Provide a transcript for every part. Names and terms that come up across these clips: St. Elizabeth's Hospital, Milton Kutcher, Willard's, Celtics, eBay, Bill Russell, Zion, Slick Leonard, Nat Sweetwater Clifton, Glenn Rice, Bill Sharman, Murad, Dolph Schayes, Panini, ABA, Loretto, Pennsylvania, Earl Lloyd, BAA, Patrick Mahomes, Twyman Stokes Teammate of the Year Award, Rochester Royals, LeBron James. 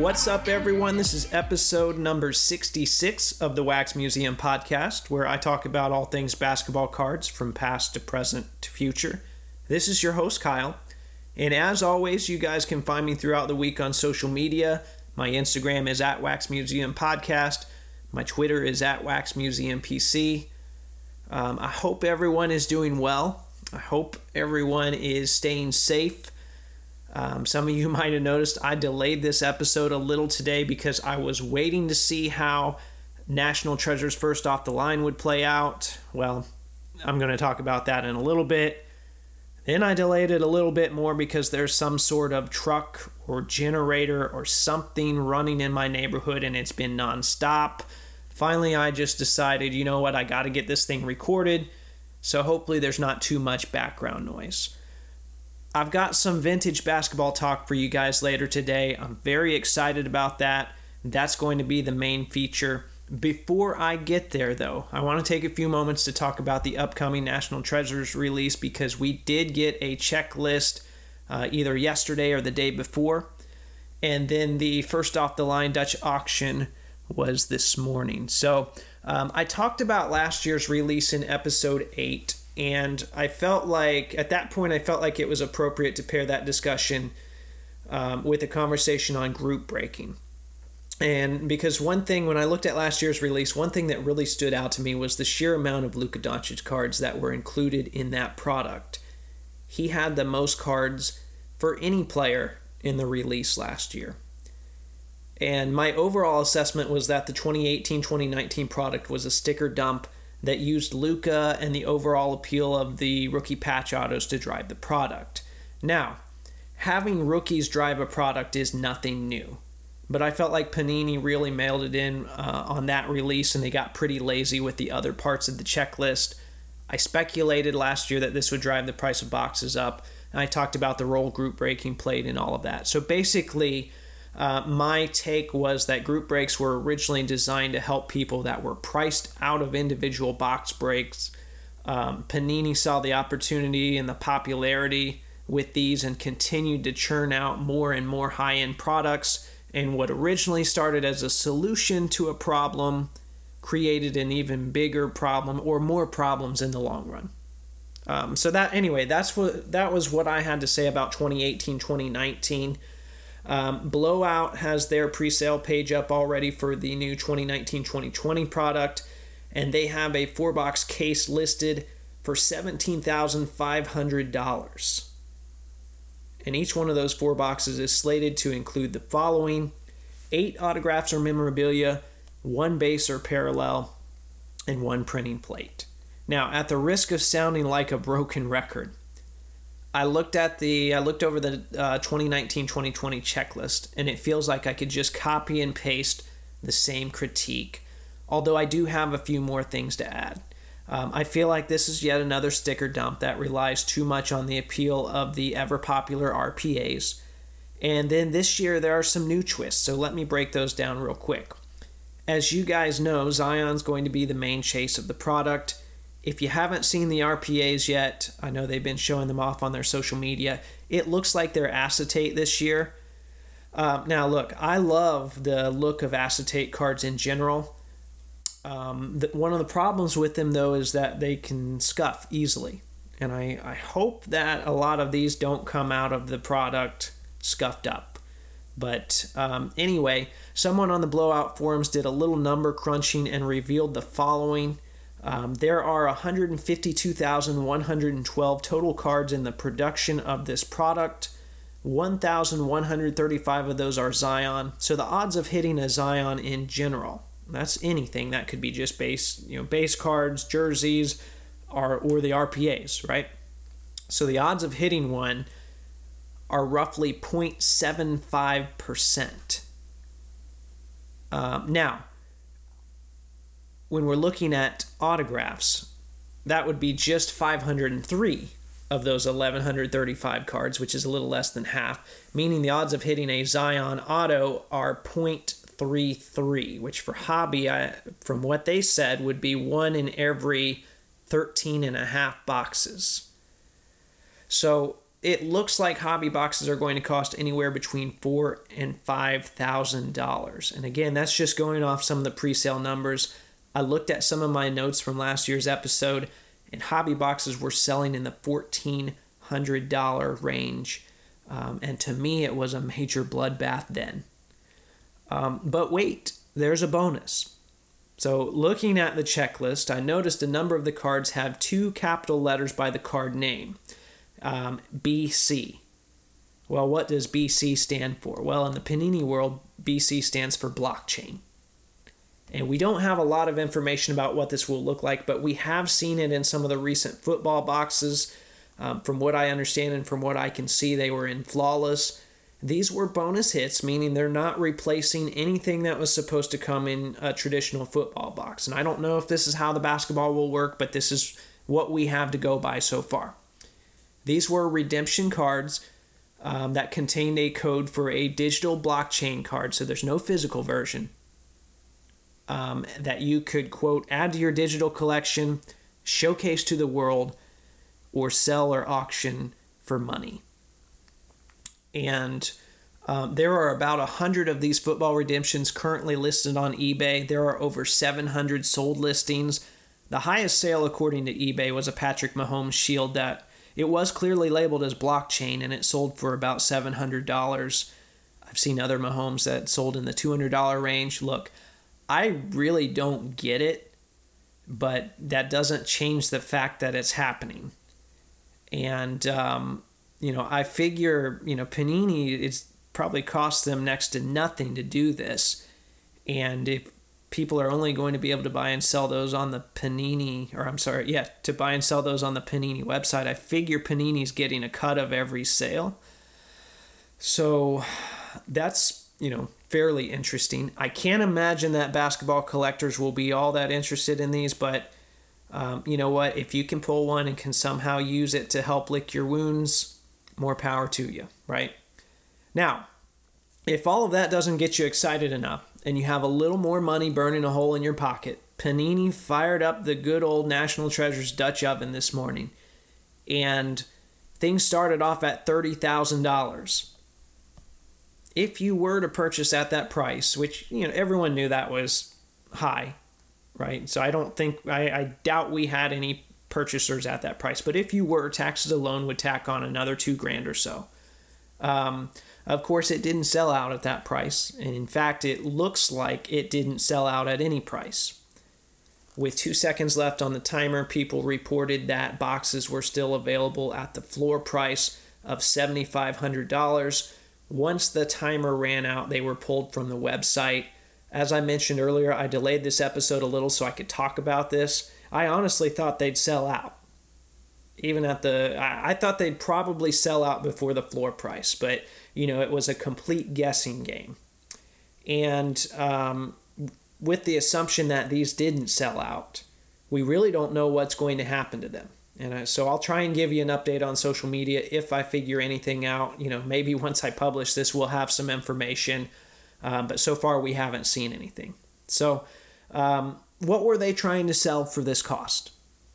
What's up, everyone? This is episode number 66 of the Wax Museum Podcast, where I talk about all things basketball cards from past to present to future. This is your host, Kyle. And as always, you guys can find me throughout the week on social media. My Instagram is at Wax Museum Podcast. My Twitter is at Wax Museum PC. I hope everyone is doing well. I hope everyone is staying safe. Some of you might have noticed I delayed this episode a little today because I was waiting to see how National Treasures First Off the Line would play out. Well, I'm going to talk about that in a little bit. Then I delayed it a little bit more because there's some sort of truck or generator or something running in my neighborhood and it's been nonstop. Finally, I just decided, you know what, I got to get this thing recorded. So hopefully there's not too much background noise. I've got some vintage basketball talk for you guys later today. I'm very excited about that. That's going to be the main feature. Before I get there, though, I want to take a few moments to talk about the upcoming National Treasures release because we did get a checklist either yesterday or the day before. And then the First Off the Line Dutch auction was this morning. So I talked about last year's release in episode 8. And I felt like, at that point, it was appropriate to pair that discussion with a conversation on group breaking. And because one thing, when I looked at last year's release, one thing that really stood out to me was the sheer amount of Luka Doncic cards that were included in that product. He had the most cards for any player in the release last year. And my overall assessment was that the 2018-2019 product was a sticker dump that used Luka and the overall appeal of the rookie patch autos to drive the product. Now, having rookies drive a product is nothing new, but I felt like Panini really mailed it in on that release, and they got pretty lazy with the other parts of the checklist. I speculated last year that this would drive the price of boxes up, and I talked about the role group breaking played in all of that. So basically, my take was that group breaks were originally designed to help people that were priced out of individual box breaks. Panini saw the opportunity and the popularity with these and continued to churn out more and more high-end products. And what originally started as a solution to a problem created an even bigger problem or more problems in the long run. So that was what I had to say about 2018-2019. Blowout has their pre-sale page up already for the new 2019-2020 product, and they have a 4-box case listed for $17,500. And each one of those 4 boxes is slated to include the following: 8 autographs or memorabilia, 1 base or parallel, and 1 printing plate. Now, at the risk of sounding like a broken record, I looked over the 2019-2020 checklist, and it feels like I could just copy and paste the same critique, although I do have a few more things to add. I feel like this is yet another sticker dump that relies too much on the appeal of the ever-popular RPAs. And then this year, there are some new twists, so let me break those down real quick. As you guys know, Zion's going to be the main chase of the product. If you haven't seen the RPAs yet, I know they've been showing them off on their social media. It looks like they're acetate this year. Now, look, I love the look of acetate cards in general. One of the problems with them, though, is that they can scuff easily. And I hope that a lot of these don't come out of the product scuffed up. But anyway, someone on the Blowout forums did a little number crunching and revealed the following. There are 152,112 total cards in the production of this product. 1,135 of those are Zion. So the odds of hitting a Zion in general, that's anything that could be just base cards, jerseys, or the RPAs, right? So the odds of hitting one are roughly 0.75%. Now, when we're looking at autographs, that would be just 503 of those 1,135 cards, which is a little less than half, meaning the odds of hitting a Zion auto are 0.33, which for hobby, from what they said, would be one in every 13 and a half boxes. So it looks like hobby boxes are going to cost anywhere between $4,000 and $5,000. And again, that's just going off some of the pre-sale numbers. I looked at some of my notes from last year's episode, and hobby boxes were selling in the $1,400 range. And to me, it was a major bloodbath then. But wait, there's a bonus. So looking at the checklist, I noticed a number of the cards have two capital letters by the card name. BC. Well, what does BC stand for? Well, in the Panini world, BC stands for blockchain. And we don't have a lot of information about what this will look like, but we have seen it in some of the recent football boxes. From what I understand and from what I can see, they were in Flawless. These were bonus hits, meaning they're not replacing anything that was supposed to come in a traditional football box. And I don't know if this is how the basketball will work, but this is what we have to go by so far. These were redemption cards that contained a code for a digital blockchain card, so there's no physical version, that you could, quote, add to your digital collection, showcase to the world, or sell or auction for money. And there are about 100 of these football redemptions currently listed on eBay. There are over 700 sold listings. The highest sale, according to eBay, was a Patrick Mahomes shield that it was clearly labeled as blockchain, and it sold for about $700. I've seen other Mahomes that sold in the $200 range. Look, I really don't get it, but that doesn't change the fact that it's happening. And, I figure, Panini, it's probably cost them next to nothing to do this. And if people are only going to be able to buy and sell those on the Panini, to buy and sell those on the Panini website, I figure Panini's getting a cut of every sale. So that's, fairly interesting. I can't imagine that basketball collectors will be all that interested in these, but you know what? If you can pull one and can somehow use it to help lick your wounds, more power to you, right? Now, if all of that doesn't get you excited enough and you have a little more money burning a hole in your pocket, Panini fired up the good old National Treasures Dutch oven this morning, and things started off at $30,000. If you were to purchase at that price, which, everyone knew that was high, right? So I don't think, I doubt we had any purchasers at that price. But if you were, taxes alone would tack on another $2,000 or so. Of course, it didn't sell out at that price. And in fact, it looks like it didn't sell out at any price. With 2 seconds left on the timer, people reported that boxes were still available at the floor price of $7,500. Once the timer ran out, they were pulled from the website. As I mentioned earlier, I delayed this episode a little so I could talk about this. I honestly thought they'd sell out. I thought they'd probably sell out before the floor price, but, it was a complete guessing game. And with the assumption that these didn't sell out, we really don't know what's going to happen to them. And so I'll try and give you an update on social media if I figure anything out. Maybe once I publish this, we'll have some information. But so far, we haven't seen anything. So what were they trying to sell for this cost?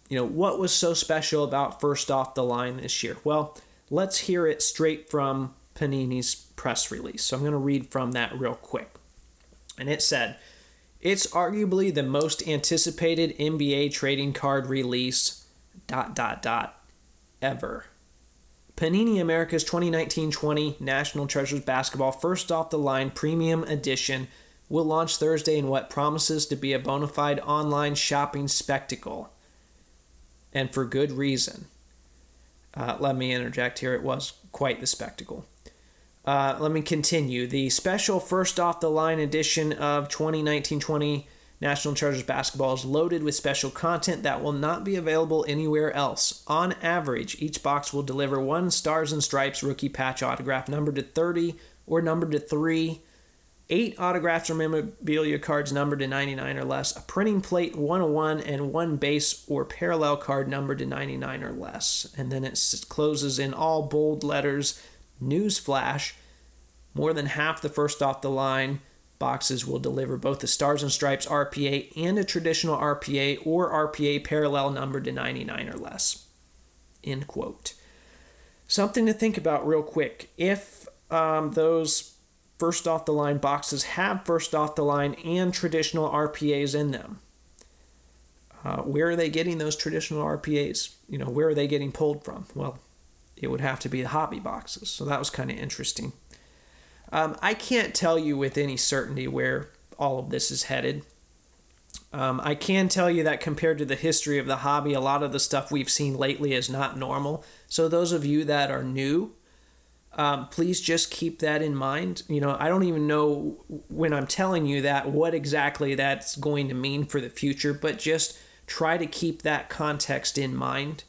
What was so special about First Off the Line this year? Well, let's hear it straight from Panini's press release. So I'm going to read from that real quick. And it said, "It's arguably the most anticipated NBA trading card release ... ever. Panini America's 2019-20 National Treasures Basketball First Off the Line Premium Edition will launch Thursday in what promises to be a bona fide online shopping spectacle. And for good reason." Let me interject here. It was quite the spectacle. Let me continue. "The special First Off the Line edition of 2019-20 National Treasures Basketball is loaded with special content that will not be available anywhere else. On average, each box will deliver one Stars and Stripes rookie patch autograph numbered to 30 or numbered to 3, 8 autographs or memorabilia cards numbered to 99 or less, a printing plate 101, and one base or parallel card numbered to 99 or less." And then it closes in all bold letters, "Newsflash, more than half the First Off the Line boxes will deliver both the Stars and Stripes RPA and a traditional RPA or RPA parallel numbered to 99 or less." End quote. something to think about real quick. If those first off the line boxes have first off the line and traditional RPAs in them, where are they getting those traditional RPAs? You know, where are they getting pulled from? Well, it would have to be the hobby boxes. So that was kind of interesting. I can't tell you with any certainty where all of this is headed. I can tell you that compared to the history of the hobby, a lot of the stuff we've seen lately is not normal. So those of you that are new, please just keep that in mind. You know, I don't even know when I'm telling you that what exactly that's going to mean for the future, but just try to keep that context in mind,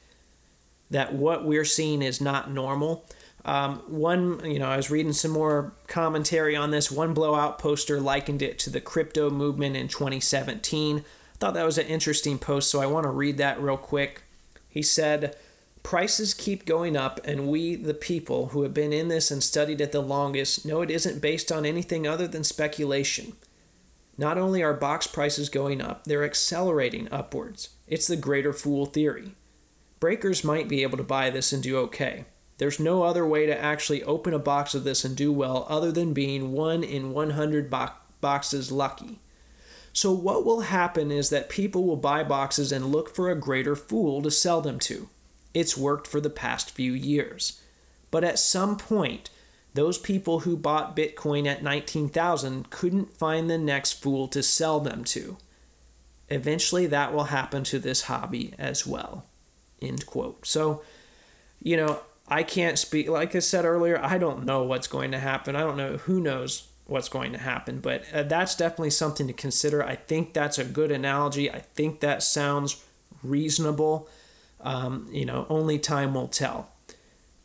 that what we're seeing is not normal. I was reading some more commentary on this. One blowout poster likened it to the crypto movement in 2017. I thought that was an interesting post, so I want to read that real quick. He said, "Prices keep going up, and we, the people who have been in this and studied it the longest, know it isn't based on anything other than speculation. Not only are box prices going up, they're accelerating upwards. It's the greater fool theory. Breakers might be able to buy this and do okay. There's no other way to actually open a box of this and do well other than being 1 in 100 boxes lucky. So what will happen is that people will buy boxes and look for a greater fool to sell them to. It's worked for the past few years. But at some point, those people who bought Bitcoin at $19,000 couldn't find the next fool to sell them to. Eventually that will happen to this hobby as well." End quote. So, you know, I can't speak, like I said earlier, I don't know what's going to happen. I don't know who knows what's going to happen, but that's definitely something to consider. I think that's a good analogy. I think that sounds reasonable. Only time will tell.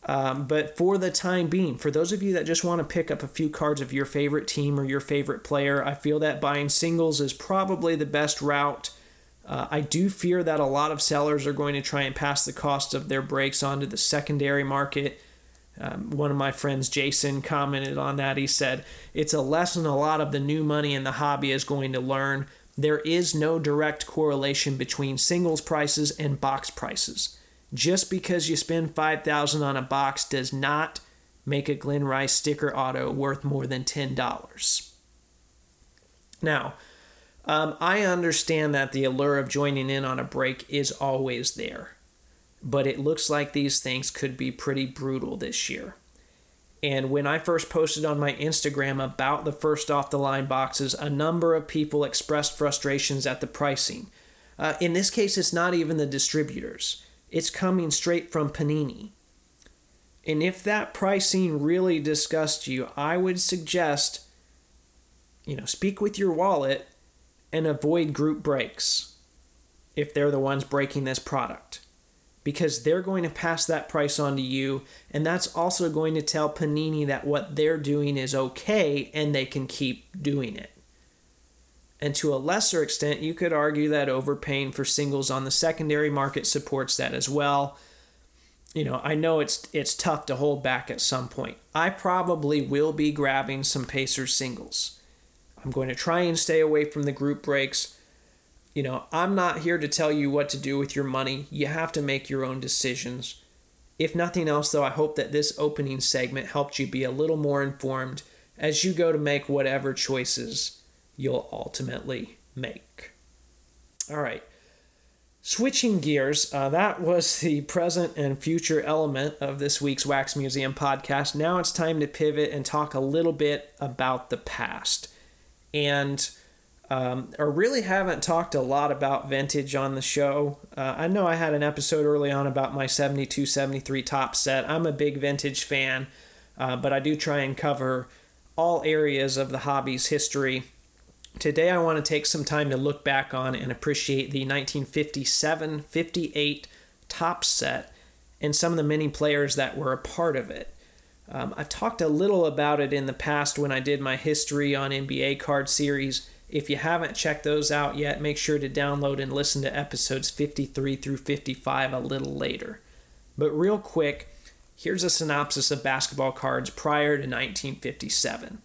But for the time being, for those of you that just want to pick up a few cards of your favorite team or your favorite player, I feel that buying singles is probably the best route. I do fear that a lot of sellers are going to try and pass the cost of their breaks onto the secondary market. One of my friends, Jason, commented on that. He said, "It's a lesson a lot of the new money in the hobby is going to learn. There is no direct correlation between singles prices and box prices. Just because you spend $5,000 on a box does not make a Glenn Rice sticker auto worth more than $10. Now, I understand that the allure of joining in on a break is always there, but it looks like these things could be pretty brutal this year. And when I first posted on my Instagram about the first off the line boxes, a number of people expressed frustrations at the pricing. In this case, it's not even the distributors. It's coming straight from Panini. And if that pricing really disgusts you, I would suggest, speak with your wallet and avoid group breaks if they're the ones breaking this product, because they're going to pass that price on to you, and that's also going to tell Panini that what they're doing is okay and they can keep doing it. And to a lesser extent, you could argue that overpaying for singles on the secondary market supports that as well. I know it's tough to hold back at some point. I probably will be grabbing some Pacers singles. I'm going to try and stay away from the group breaks. I'm not here to tell you what to do with your money. You have to make your own decisions. If nothing else, though, I hope that this opening segment helped you be a little more informed as you go to make whatever choices you'll ultimately make. All right. Switching gears, that was the present and future element of this week's Wax Museum podcast. Now it's time to pivot and talk a little bit about the past. And I really haven't talked a lot about vintage on the show. I know I had an episode early on about my 72-73 Topps set. I'm a big vintage fan, but I do try and cover all areas of the hobby's history. Today I want to take some time to look back on and appreciate the 1957-58 Topps set and some of the many players that were a part of it. I've talked a little about it in the past when I did my history on NBA card series. If you haven't checked those out yet, make sure to download and listen to episodes 53 through 55 a little later. But real quick, here's a synopsis of basketball cards prior to 1957.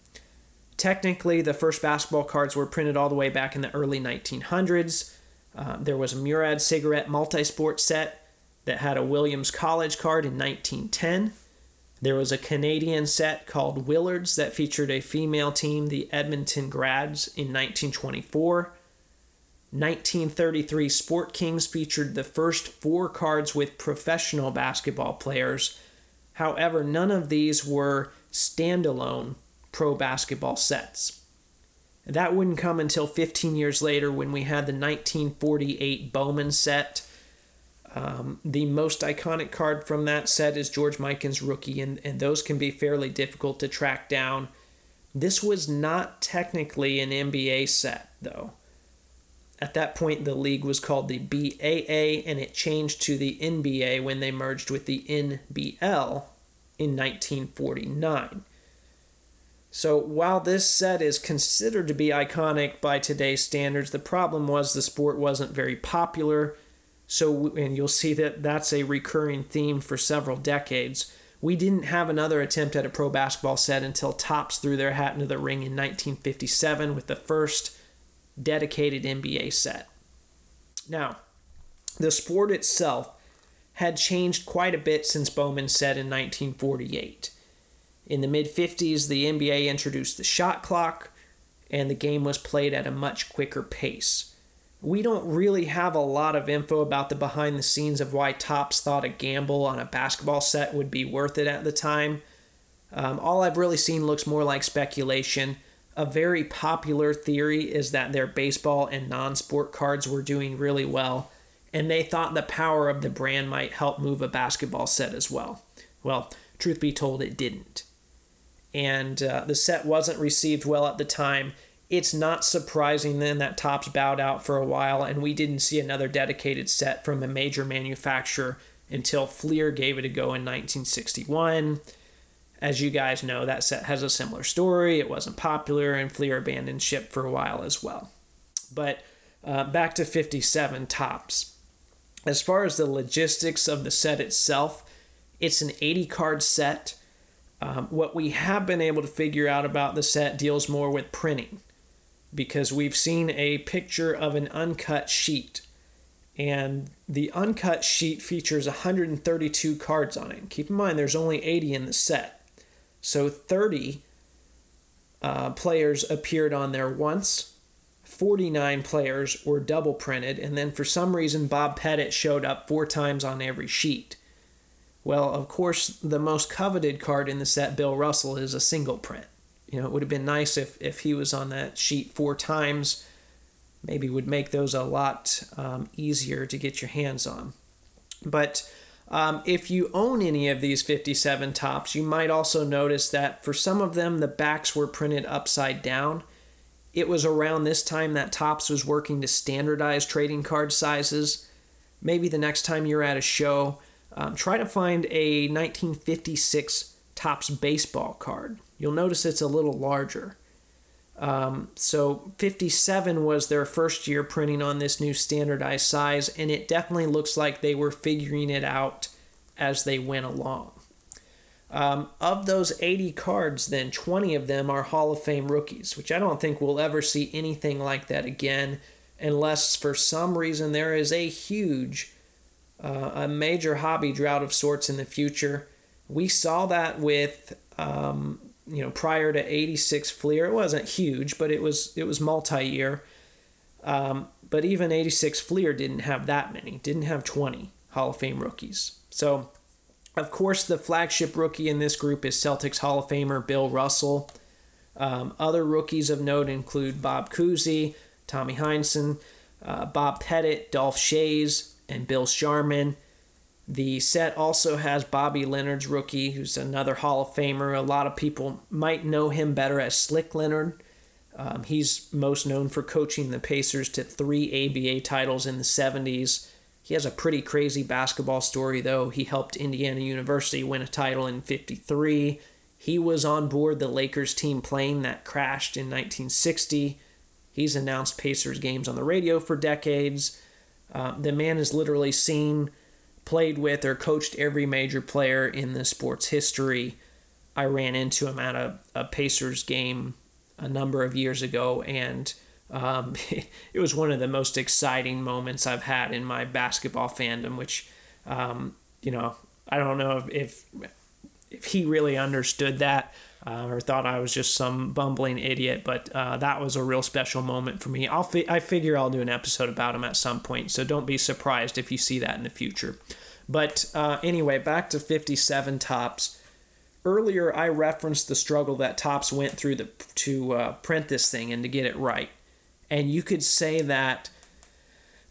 Technically, the first basketball cards were printed all the way back in the early 1900s. There was a Murad cigarette multi-sport set. that had a Williams College card in 1910. There was a Canadian set called Willard's that featured a female team, the Edmonton Grads, in 1924. 1933 Sport Kings featured the first four cards with professional basketball players. However, none of these were standalone pro basketball sets. That wouldn't come until 15 years later when we had the 1948 Bowman set. The most iconic card from that set is George Mikan's rookie, and those can be fairly difficult to track down. This was not technically an NBA set, though. At that point, the league was called the BAA, and it changed to the NBA when they merged with the NBL in 1949. So while this set is considered to be iconic by today's standards, the problem was the sport wasn't very popular. So, and you'll see that that's a recurring theme for several decades. We didn't have another attempt at a pro basketball set until Topps threw their hat into the ring in 1957 with the first dedicated NBA set. Now, the sport itself had changed quite a bit since Bowman's set in 1948. In the mid-50s, the NBA introduced the shot clock, and the game was played at a much quicker pace. We don't really have a lot of info about the behind the scenes of why Topps thought a gamble on a basketball set would be worth it at the time. All I've really seen looks more like speculation. A very popular theory is that their baseball and non-sport cards were doing really well, and they thought the power of the brand might help move a basketball set as well. Well, truth be told, it didn't. And the set wasn't received well at the time. It's not surprising then that Topps bowed out for a while, and we didn't see another dedicated set from a major manufacturer until Fleer gave it a go in 1961. As you guys know, that set has a similar story. It wasn't popular, and Fleer abandoned ship for a while as well. But back to 57 Topps. As far as the logistics of the set itself, it's an 80-card set. What we have been able to figure out about the set deals more with printing, because we've seen a picture of an uncut sheet, and the uncut sheet features 132 cards on it. Keep in mind, there's only 80 in the set, so 30 players appeared on there once, 49 players were double printed, and then for some reason Bob Pettit showed up four times on every sheet. Well, of course, the most coveted card in the set, Bill Russell, is a single print. You know, it would have been nice if he was on that sheet four times. Maybe would make those a lot easier to get your hands on. But if you own any of these 57 Topps, you might also notice that for some of them, the backs were printed upside down. It was around this time that Topps was working to standardize trading card sizes. Maybe the next time you're at a show, try to find a 1956 Topps baseball card. You'll notice it's a little larger. So 57 was their first year printing on this new standardized size, and it definitely looks like they were figuring it out as they went along. Of those 80 cards, then, 20 of them are Hall of Fame rookies, which I don't think we'll ever see anything like that again, unless for some reason there is a major hobby drought of sorts in the future. We saw that with, prior to 86 Fleer. It wasn't huge, but it was multi-year. But even 86 Fleer didn't have that many, didn't have 20 Hall of Fame rookies. So, of course, the flagship rookie in this group is Celtics Hall of Famer Bill Russell. Other rookies of note include Bob Cousy, Tommy Heinsohn, Bob Pettit, Dolph Schayes, and Bill Sharman. The set also has Bobby Leonard's rookie, who's another Hall of Famer. A lot of people might know him better as Slick Leonard. He's most known for coaching the Pacers to 3 ABA titles in the 70s. He has a pretty crazy basketball story, though. He helped Indiana University win a title in 53. He was on board the Lakers team plane that crashed in 1960. He's announced Pacers games on the radio for decades. The man has literally seen, played with, or coached every major player in the sport's history. I ran into him at a Pacers game a number of years ago, and it was one of the most exciting moments I've had in my basketball fandom, which You know, I don't know if he really understood that or thought I was just some bumbling idiot, but that was a real special moment for me. I figure I'll do an episode about him at some point, so don't be surprised if you see that in the future. But anyway, back to 57 Topps. Earlier, I referenced the struggle that Topps went through to print this thing and to get it right. And you could say that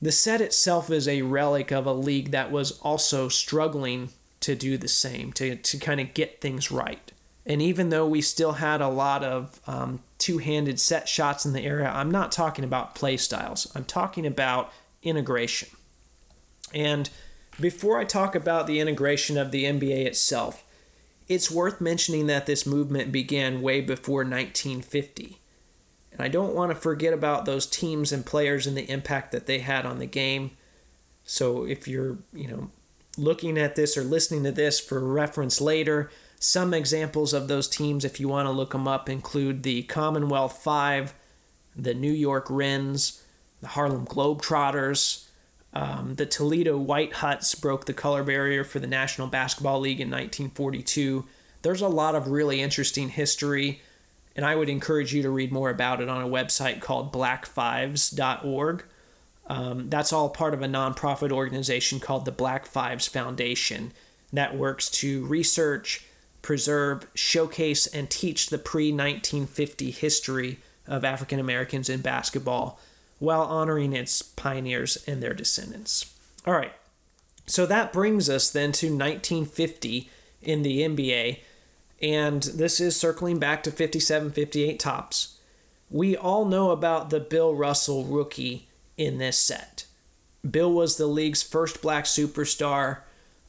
the set itself is a relic of a league that was also struggling to do the same, to kind of get things right. And even though we still had a lot of two-handed set shots in the area, I'm not talking about play styles. I'm talking about integration. And before I talk about the integration of the NBA itself, it's worth mentioning that this movement began way before 1950. And I don't want to forget about those teams and players and the impact that they had on the game. So if you're, looking at this or listening to this for reference later, some examples of those teams, if you want to look them up, include the Commonwealth Five, the New York Wrens, the Harlem Globetrotters. The Toledo White Huts broke the color barrier for the National Basketball League in 1942. There's a lot of really interesting history, and I would encourage you to read more about it on a website called blackfives.org. That's all part of a nonprofit organization called the Black Fives Foundation that works to research, preserve, showcase, and teach the pre-1950 history of African Americans in basketball, while honoring its pioneers and their descendants. All right, so that brings us then to 1950 in the NBA, and this is circling back to 57-58 Topps. We all know about the Bill Russell rookie in this set. Bill was the league's first black superstar.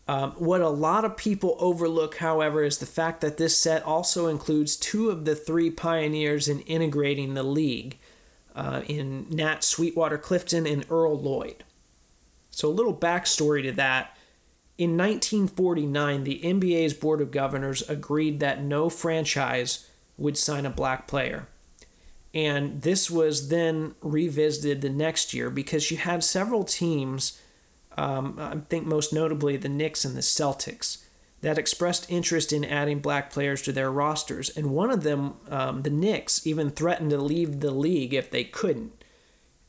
What a lot of people overlook, however, is the fact that this set also includes two of the three pioneers in integrating the league. In Nat Sweetwater Clifton and Earl Lloyd. So a little backstory to that. In 1949, the NBA's Board of Governors agreed that no franchise would sign a black player. And this was then revisited the next year because you had several teams, I think most notably the Knicks and the Celtics, that expressed interest in adding black players to their rosters. And one of them, the Knicks, even threatened to leave the league if they couldn't.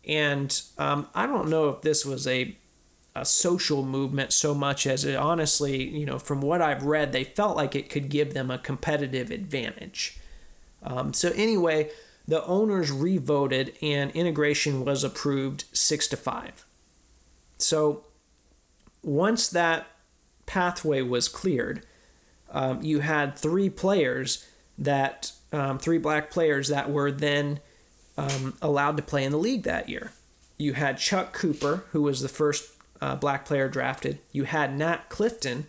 And I don't know if this was a social movement so much as it honestly, from what I've read, they felt like it could give them a competitive advantage. So anyway, the owners revoted and integration was approved 6-5. So once that pathway was cleared, you had three black players that were then allowed to play in the league that year. You had Chuck Cooper, who was the first black player drafted. You had Nat Clifton,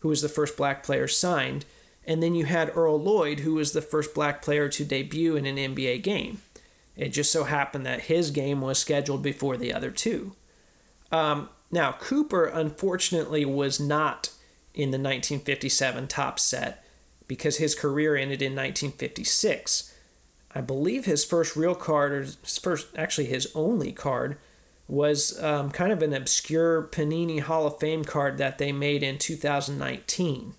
who was the first black player signed. And then you had Earl Lloyd, who was the first black player to debut in an NBA game. It just so happened that his game was scheduled before the other two. Now, Cooper, unfortunately, was not in the 1957 Topps set because his career ended in 1956. I believe his first real card, or his only card, was kind of an obscure Panini Hall of Fame card that they made in 2019.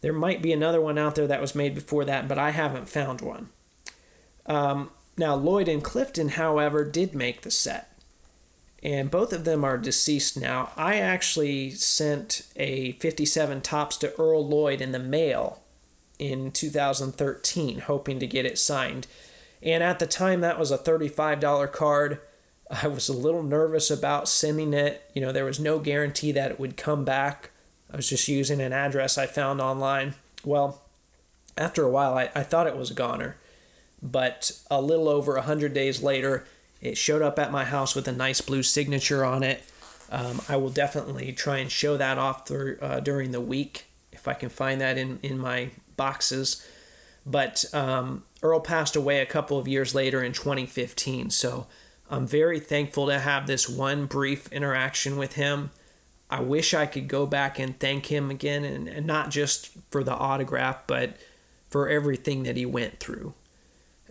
There might be another one out there that was made before that, but I haven't found one. Now, Lloyd and Clifton, however, did make the set. And both of them are deceased now. I actually sent a 57 Topps to Earl Lloyd in the mail in 2013, hoping to get it signed. And at the time, that was a $35 card. I was a little nervous about sending it. There was no guarantee that it would come back. I was just using an address I found online. Well, after a while, I thought it was a goner. But a little over 100 days later, it showed up at my house with a nice blue signature on it. I will definitely try and show that off during the week if I can find that in my boxes. But Earl passed away a couple of years later in 2015. So I'm very thankful to have this one brief interaction with him. I wish I could go back and thank him again, and not just for the autograph, but for everything that he went through.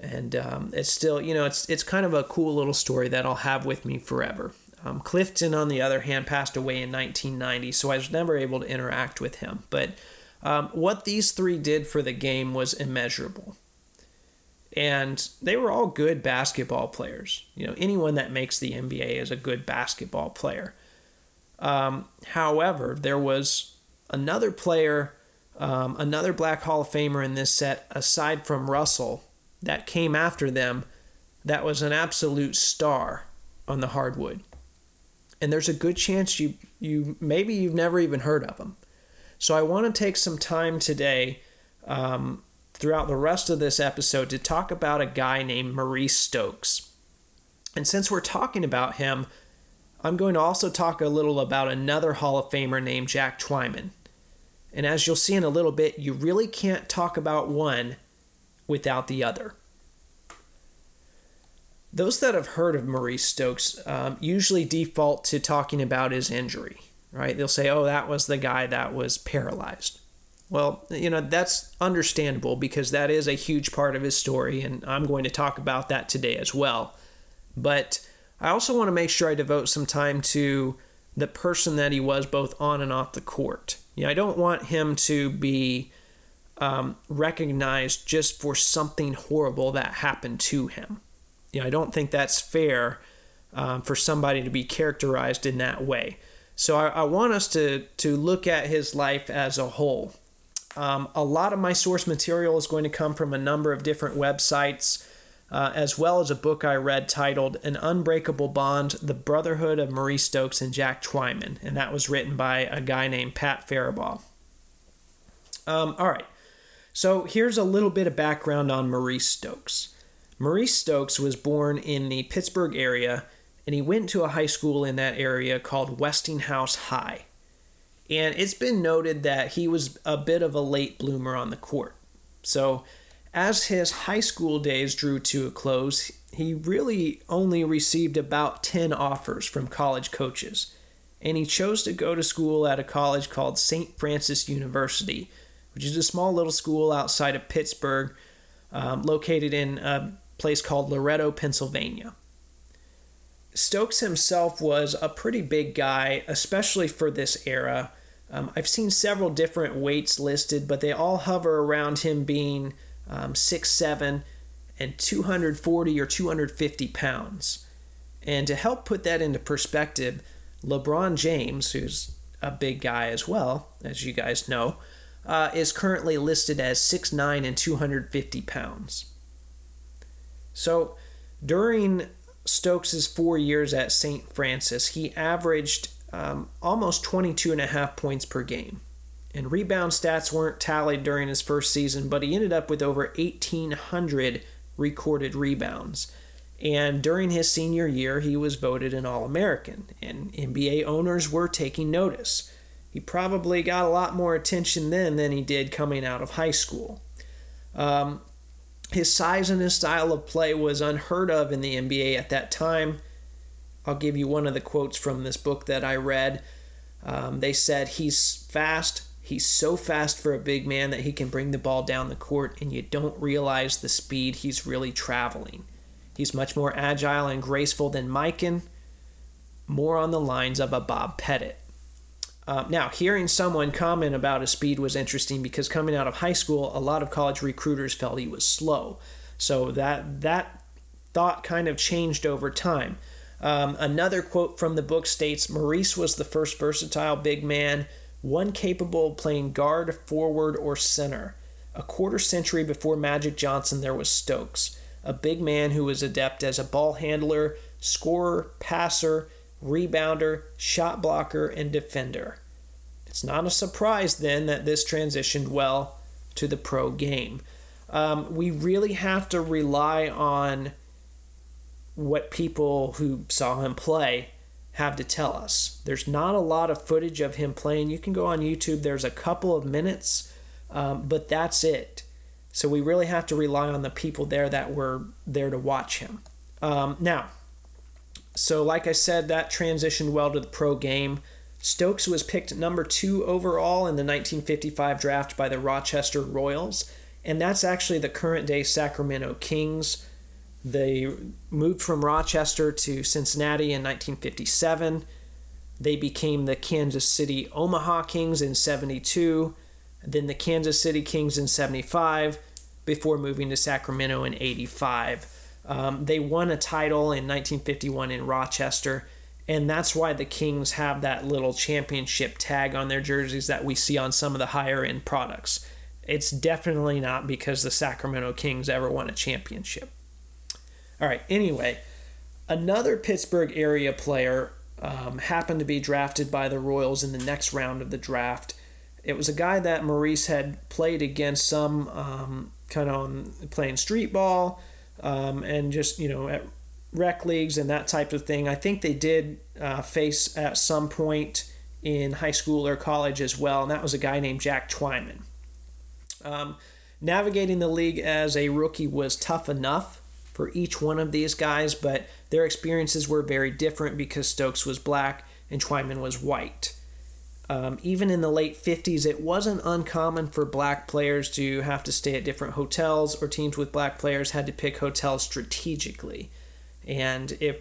And it's still, it's kind of a cool little story that I'll have with me forever. Clifton, on the other hand, passed away in 1990, so I was never able to interact with him. But what these three did for the game was immeasurable. And they were all good basketball players. You know, anyone that makes the NBA is a good basketball player. However, there was another player, another Black Hall of Famer in this set, aside from Russell, that came after them that was an absolute star on the hardwood. And there's a good chance you maybe you've never even heard of him. So I want to take some time today throughout the rest of this episode to talk about a guy named Maurice Stokes. And since we're talking about him, I'm going to also talk a little about another Hall of Famer named Jack Twyman. And as you'll see in a little bit, you really can't talk about one without the other. Those that have heard of Maurice Stokes usually default to talking about his injury, right? They'll say, oh, that was the guy that was paralyzed. Well, you know, that's understandable because that is a huge part of his story, and I'm going to talk about that today as well. But I also want to make sure I devote some time to the person that he was both on and off the court. You know, I don't want him to be recognized just for something horrible that happened to him. You know, I don't think that's fair for somebody to be characterized in that way. So I want us to look at his life as a whole. A lot of my source material is going to come from a number of different websites, as well as a book I read titled An Unbreakable Bond, The Brotherhood of Maurice Stokes and Jack Twyman. And that was written by a guy named Pat Faribault. All right. So here's a little bit of background on Maurice Stokes. Maurice Stokes was born in the Pittsburgh area, and he went to a high school in that area called Westinghouse High. And it's been noted that he was a bit of a late bloomer on the court. So as his high school days drew to a close, he really only received about 10 offers from college coaches. And he chose to go to school at a college called St. Francis University, which is a small little school outside of Pittsburgh, located in a place called Loretto, Pennsylvania. Stokes himself was a pretty big guy, especially for this era. I've seen several different weights listed, but they all hover around him being 6'7" and 240 or 250 pounds. And to help put that into perspective, LeBron James, who's a big guy as well, as you guys know, is currently listed as 6'9" and 250 pounds. So during Stokes' 4 years at St. Francis, he averaged almost 22.5 points per game. And rebound stats weren't tallied during his first season, but he ended up with over 1,800 recorded rebounds. And during his senior year, he was voted an All-American, and NBA owners were taking notice. He probably got a lot more attention then than he did coming out of high school. His size and his style of play was unheard of in the NBA at that time. I'll give you one of the quotes from this book that I read. They said, he's fast. He's so fast for a big man that he can bring the ball down the court, and you don't realize the speed he's really traveling. He's much more agile and graceful than Mikan, more on the lines of a Bob Pettit. Now, hearing someone comment about his speed was interesting because coming out of high school, a lot of college recruiters felt he was slow. So that thought kind of changed over time. Another quote from the book states, Maurice was the first versatile big man, one capable of playing guard, forward, or center. A quarter century before Magic Johnson, there was Stokes, a big man who was adept as a ball handler, scorer, passer, rebounder, shot blocker, and defender. It's not a surprise then that this transitioned well to the pro game. We really have to rely on what people who saw him play have to tell us. There's not a lot of footage of him playing. You can go on YouTube. There's a couple of minutes, but that's it. So we really have to rely on the people there that were there to watch him. So like I said, that transitioned well to the pro game. Stokes was picked number 2 overall in the 1955 draft by the Rochester Royals, and that's actually the current-day Sacramento Kings. They moved from Rochester to Cincinnati in 1957. They became the Kansas City Omaha Kings in 72, then the Kansas City Kings in 75, before moving to Sacramento in 85. They won a title in 1951 in Rochester, and that's why the Kings have that little championship tag on their jerseys that we see on some of the higher-end products. It's definitely not because the Sacramento Kings ever won a championship. All right, anyway, another Pittsburgh area player happened to be drafted by the Royals in the next round of the draft. It was a guy that Maurice had played against some kind of playing street ball and just, you know, at rec leagues and that type of thing. I think they did face at some point in high school or college as well, and that was a guy named Jack Twyman. Navigating the league as a rookie was tough enough for each one of these guys, but their experiences were very different because Stokes was black and Twyman was white. Even in the late 50s, it wasn't uncommon for black players to have to stay at different hotels, or teams with black players had to pick hotels strategically. And if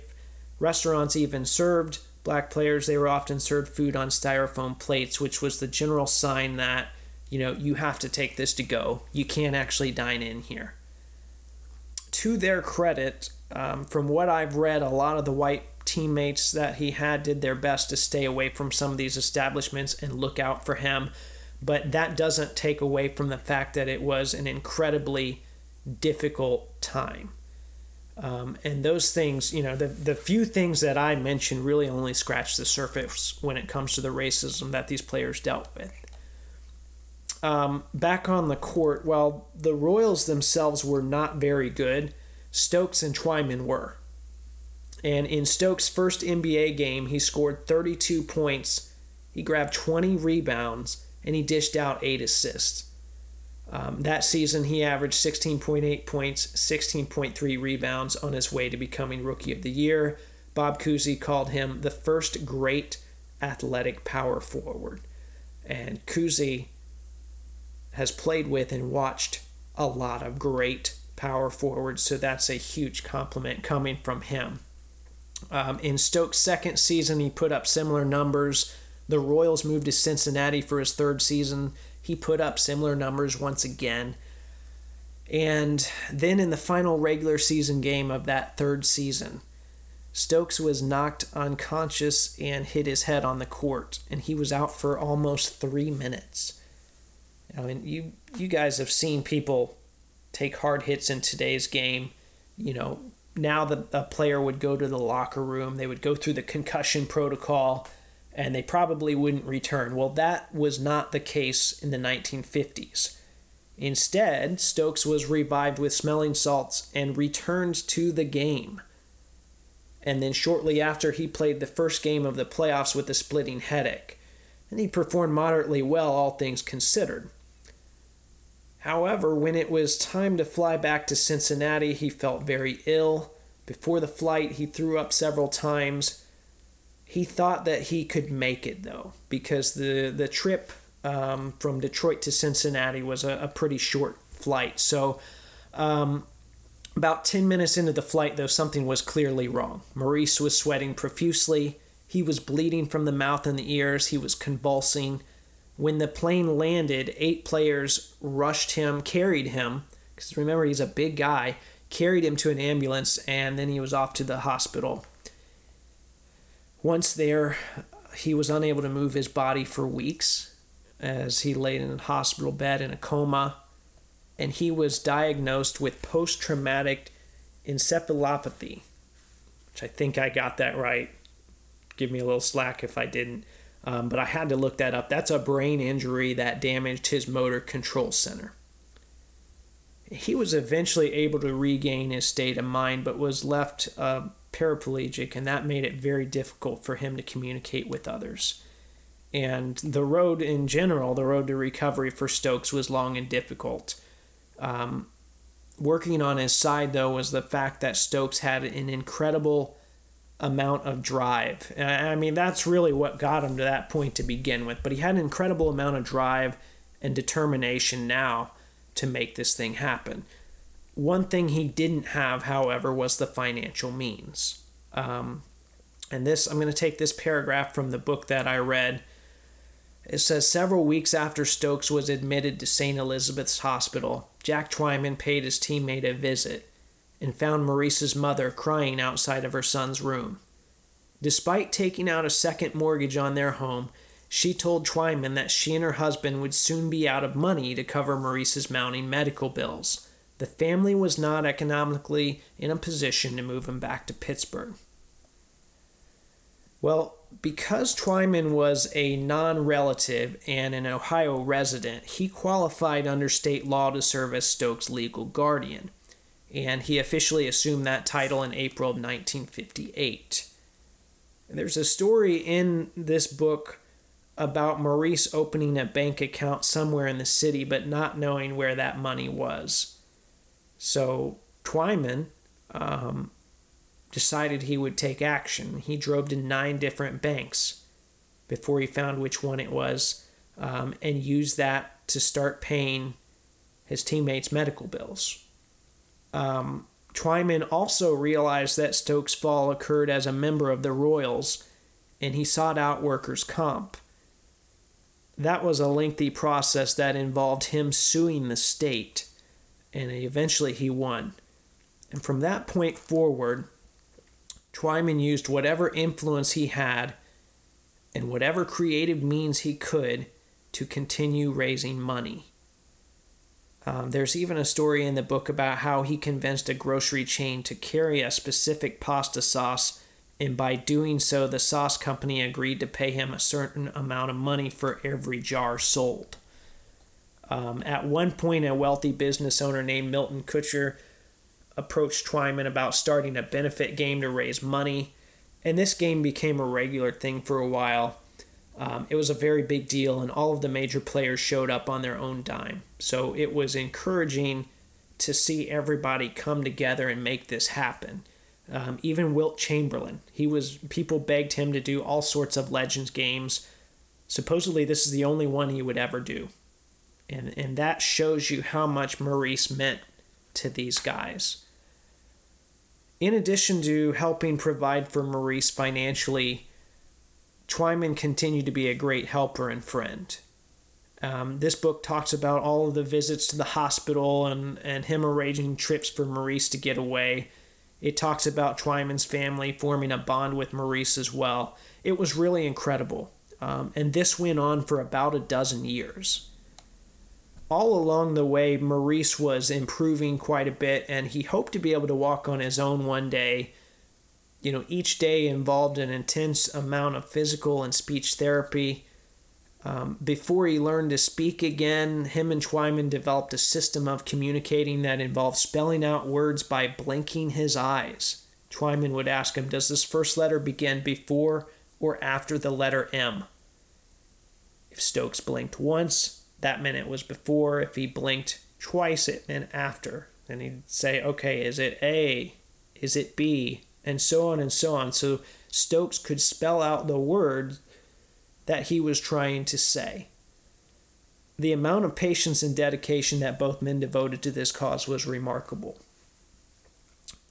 restaurants even served black players, they were often served food on styrofoam plates, which was the general sign that, you know, you have to take this to go. You can't actually dine in here. To their credit, from what I've read, a lot of the white teammates that he had did their best to stay away from some of these establishments and look out for him. But that doesn't take away from the fact that it was an incredibly difficult time. And those things, you know, the few things that I mentioned really only scratch the surface when it comes to the racism that these players dealt with. Back on the court, while the Royals themselves were not very good, Stokes and Twyman were. And in Stokes' first NBA game, he scored 32 points, he grabbed 20 rebounds, and he dished out 8 assists. That season, he averaged 16.8 points, 16.3 rebounds on his way to becoming Rookie of the Year. Bob Cousy called him the first great athletic power forward. And Cousy has played with and watched a lot of great power forwards, so that's a huge compliment coming from him. In Stokes' second season, he put up similar numbers. The Royals moved to Cincinnati for his third season. He put up similar numbers once again. And then in the final regular season game of that third season, Stokes was knocked unconscious and hit his head on the court, and he was out for almost 3 minutes. I mean, you guys have seen people take hard hits in today's game. You know, now a player would go to the locker room, they would go through the concussion protocol, and they probably wouldn't return. Well, that was not the case in the 1950s. Instead, Stokes was revived with smelling salts and returned to the game. And then shortly after, he played the first game of the playoffs with a splitting headache. And he performed moderately well, all things considered. However, when it was time to fly back to Cincinnati, he felt very ill. Before the flight, he threw up several times. He thought that he could make it, though, because the trip from Detroit to Cincinnati was a pretty short flight. So about 10 minutes into the flight, though, something was clearly wrong. Maurice was sweating profusely. He was bleeding from the mouth and the ears. He was convulsing. When the plane landed, 8 players rushed him, carried him, because remember, he's a big guy, carried him to an ambulance, and then he was off to the hospital. Once there, he was unable to move his body for weeks as he laid in a hospital bed in a coma, and he was diagnosed with post-traumatic encephalopathy, which I think I got that right. Give me a little slack if I didn't, but I had to look that up. That's a brain injury that damaged his motor control center. He was eventually able to regain his state of mind, but was left paraplegic, and that made it very difficult for him to communicate with others. And the road in general, the road to recovery for Stokes was long and difficult. Working on his side, though, was the fact that Stokes had an incredible amount of drive. And I mean, that's really what got him to that point to begin with, but he had an incredible amount of drive and determination now to make this thing happen. One thing he didn't have, however, was the financial means. And this, I'm going to take this paragraph from the book that I read. It says, several weeks after Stokes was admitted to St. Elizabeth's Hospital, Jack Twyman paid his teammate a visit and found Maurice's mother crying outside of her son's room. Despite taking out a second mortgage on their home, she told Twyman that she and her husband would soon be out of money to cover Maurice's mounting medical bills. The family was not economically in a position to move him back to Pittsburgh. Well, because Twyman was a non-relative and an Ohio resident, he qualified under state law to serve as Stokes' legal guardian, and he officially assumed that title in April of 1958. There's a story in this book about Maurice opening a bank account somewhere in the city but not knowing where that money was. So Twyman decided he would take action. He drove to 9 different banks before he found which one it was, and used that to start paying his teammates' medical bills. Twyman also realized that Stokes' fall occurred as a member of the Royals, and he sought out workers' comp. That was a lengthy process that involved him suing the state, and eventually he won. And from that point forward, Twyman used whatever influence he had and whatever creative means he could to continue raising money. There's even a story in the book about how he convinced a grocery chain to carry a specific pasta sauce, and by doing so, the sauce company agreed to pay him a certain amount of money for every jar sold. At one point, a wealthy business owner named Milton Kutcher approached Twyman about starting a benefit game to raise money, and this game became a regular thing for a while. It was a very big deal, and all of the major players showed up on their own dime. So it was encouraging to see everybody come together and make this happen. Even Wilt Chamberlain, people begged him to do all sorts of Legends games. Supposedly, this is the only one he would ever do. And that shows you how much Maurice meant to these guys. In addition to helping provide for Maurice financially, Twyman continued to be a great helper and friend. This book talks about all of the visits to the hospital and him arranging trips for Maurice to get away. It talks about Twyman's family forming a bond with Maurice as well. It was really incredible. And this went on for about a dozen years. All along the way, Maurice was improving quite a bit, and he hoped to be able to walk on his own one day. Each day involved an intense amount of physical and speech therapy. Before he learned to speak again, him and Twyman developed a system of communicating that involved spelling out words by blinking his eyes. Twyman would ask him, does this first letter begin before or after the letter M? If Stokes blinked once, that meant it was before. If he blinked twice, it meant after. Then he'd say, okay, is it A? Is it B? And so on and so on. So Stokes could spell out the word that he was trying to say. The amount of patience and dedication that both men devoted to this cause was remarkable.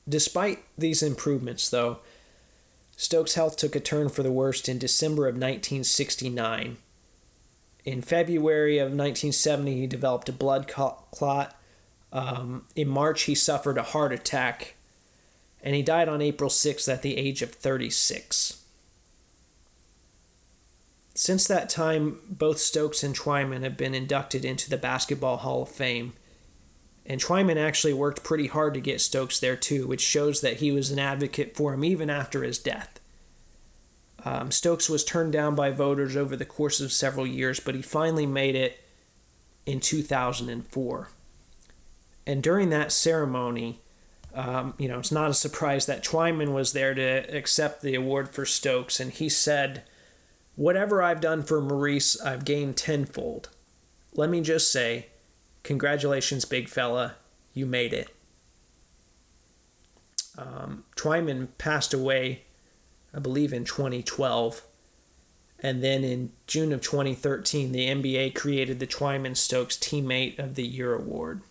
Despite these improvements, though, Stokes' health took a turn for the worst in December of 1969. In February of 1970, he developed a blood clot. In March, he suffered a heart attack, and he died on April 6th at the age of 36. Since that time, both Stokes and Twyman have been inducted into the Basketball Hall of Fame, and Twyman actually worked pretty hard to get Stokes there too, which shows that he was an advocate for him even after his death. Stokes was turned down by voters over the course of several years, but he finally made it in 2004. And during that ceremony, it's not a surprise that Twyman was there to accept the award for Stokes, and he said, "Whatever I've done for Maurice, I've gained tenfold. Let me just say, congratulations, big fella, you made it." Twyman passed away, I believe, in 2012. And then in June of 2013, the NBA created the Twyman Stokes Teammate of the Year Award.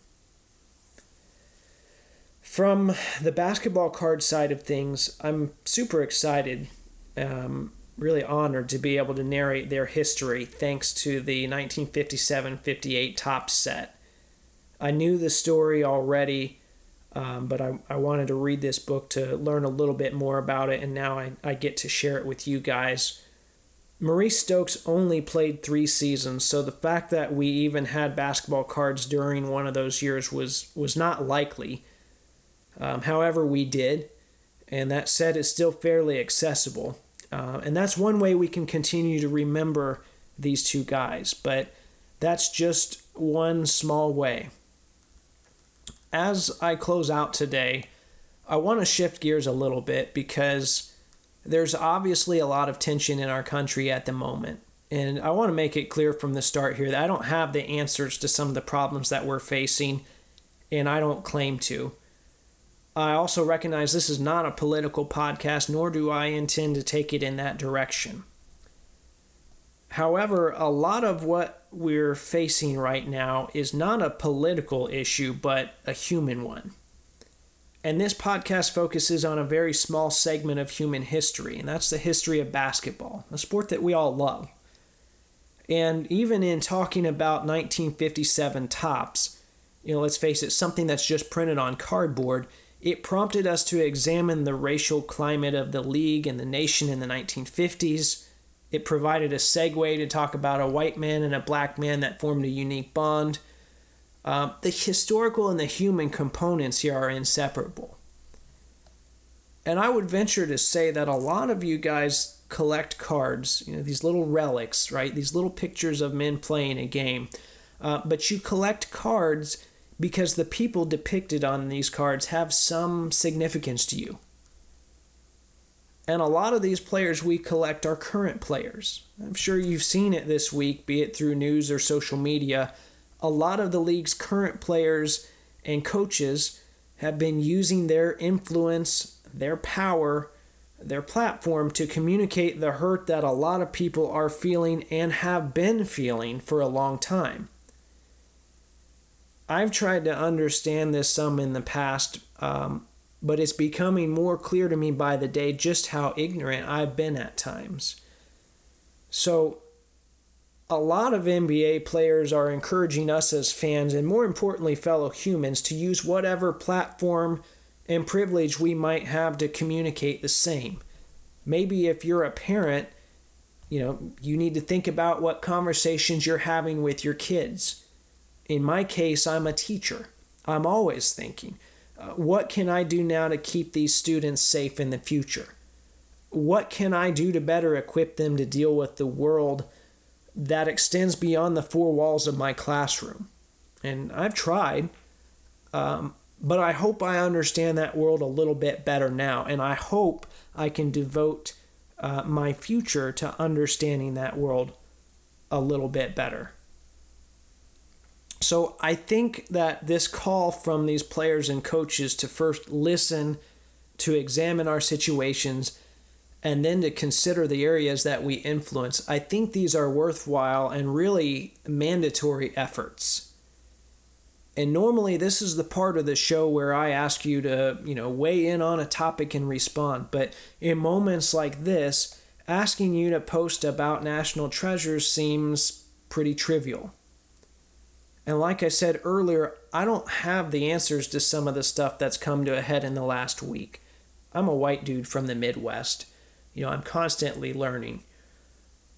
From the basketball card side of things, I'm super excited, really honored to be able to narrate their history thanks to the 1957-58 Topps set. I knew the story already, but I wanted to read this book to learn a little bit more about it, and now I get to share it with you guys. Maurice Stokes only played 3 seasons, so the fact that we even had basketball cards during one of those years was not likely. However, we did, and that set is still fairly accessible. And that's one way we can continue to remember these two guys, but that's just one small way. As I close out today, I want to shift gears a little bit because there's obviously a lot of tension in our country at the moment. And I want to make it clear from the start here that I don't have the answers to some of the problems that we're facing, and I don't claim to. I also recognize this is not a political podcast, nor do I intend to take it in that direction. However, a lot of what we're facing right now is not a political issue, but a human one. And this podcast focuses on a very small segment of human history, and that's the history of basketball, a sport that we all love. And even in talking about 1957 Topps, let's face it, something that's just printed on cardboard, it prompted us to examine the racial climate of the league and the nation in the 1950s. It provided a segue to talk about a white man and a black man that formed a unique bond. The historical and the human components here are inseparable. And I would venture to say that a lot of you guys collect cards, these little relics, right? These little pictures of men playing a game. But you collect cards because the people depicted on these cards have some significance to you. And a lot of these players we collect are current players. I'm sure you've seen it this week, be it through news or social media. A lot of the league's current players and coaches have been using their influence, their power, their platform to communicate the hurt that a lot of people are feeling and have been feeling for a long time. I've tried to understand this some in the past, but it's becoming more clear to me by the day just how ignorant I've been at times. So a lot of NBA players are encouraging us as fans, and more importantly, fellow humans, to use whatever platform and privilege we might have to communicate the same. Maybe if you're a parent, you need to think about what conversations you're having with your kids. In my case, I'm a teacher. I'm always thinking, what can I do now to keep these students safe in the future? What can I do to better equip them to deal with the world that extends beyond the 4 walls of my classroom? And I've tried, but I hope I understand that world a little bit better now, and I hope I can devote my future to understanding that world a little bit better. So I think that this call from these players and coaches to first listen, to examine our situations, and then to consider the areas that we influence, I think these are worthwhile and really mandatory efforts. And normally this is the part of the show where I ask you to, weigh in on a topic and respond. But in moments like this, asking you to post about National Treasures seems pretty trivial. And like I said earlier, I don't have the answers to some of the stuff that's come to a head in the last week. I'm a white dude from the Midwest. I'm constantly learning.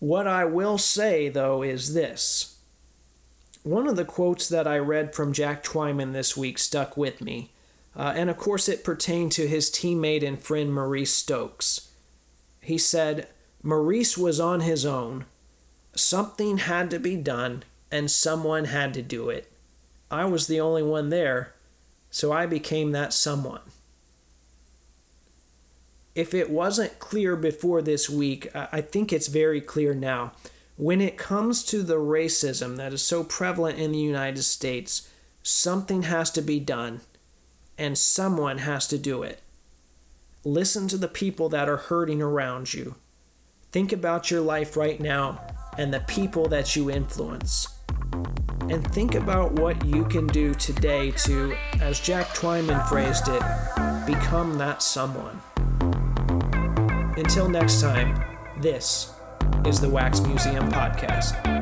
What I will say, though, is this. One of the quotes that I read from Jack Twyman this week stuck with me. And, of course, it pertained to his teammate and friend Maurice Stokes. He said, "Maurice was on his own. Something had to be done. And someone had to do it. I was the only one there, so I became that someone." If it wasn't clear before this week, I think it's very clear now. When it comes to the racism that is so prevalent in the United States, something has to be done, and someone has to do it. Listen to the people that are hurting around you. Think about your life right now and the people that you influence. and think about what you can do today to, as Jack Twyman phrased it, become that someone. Until next time, this is the Wax Museum Podcast.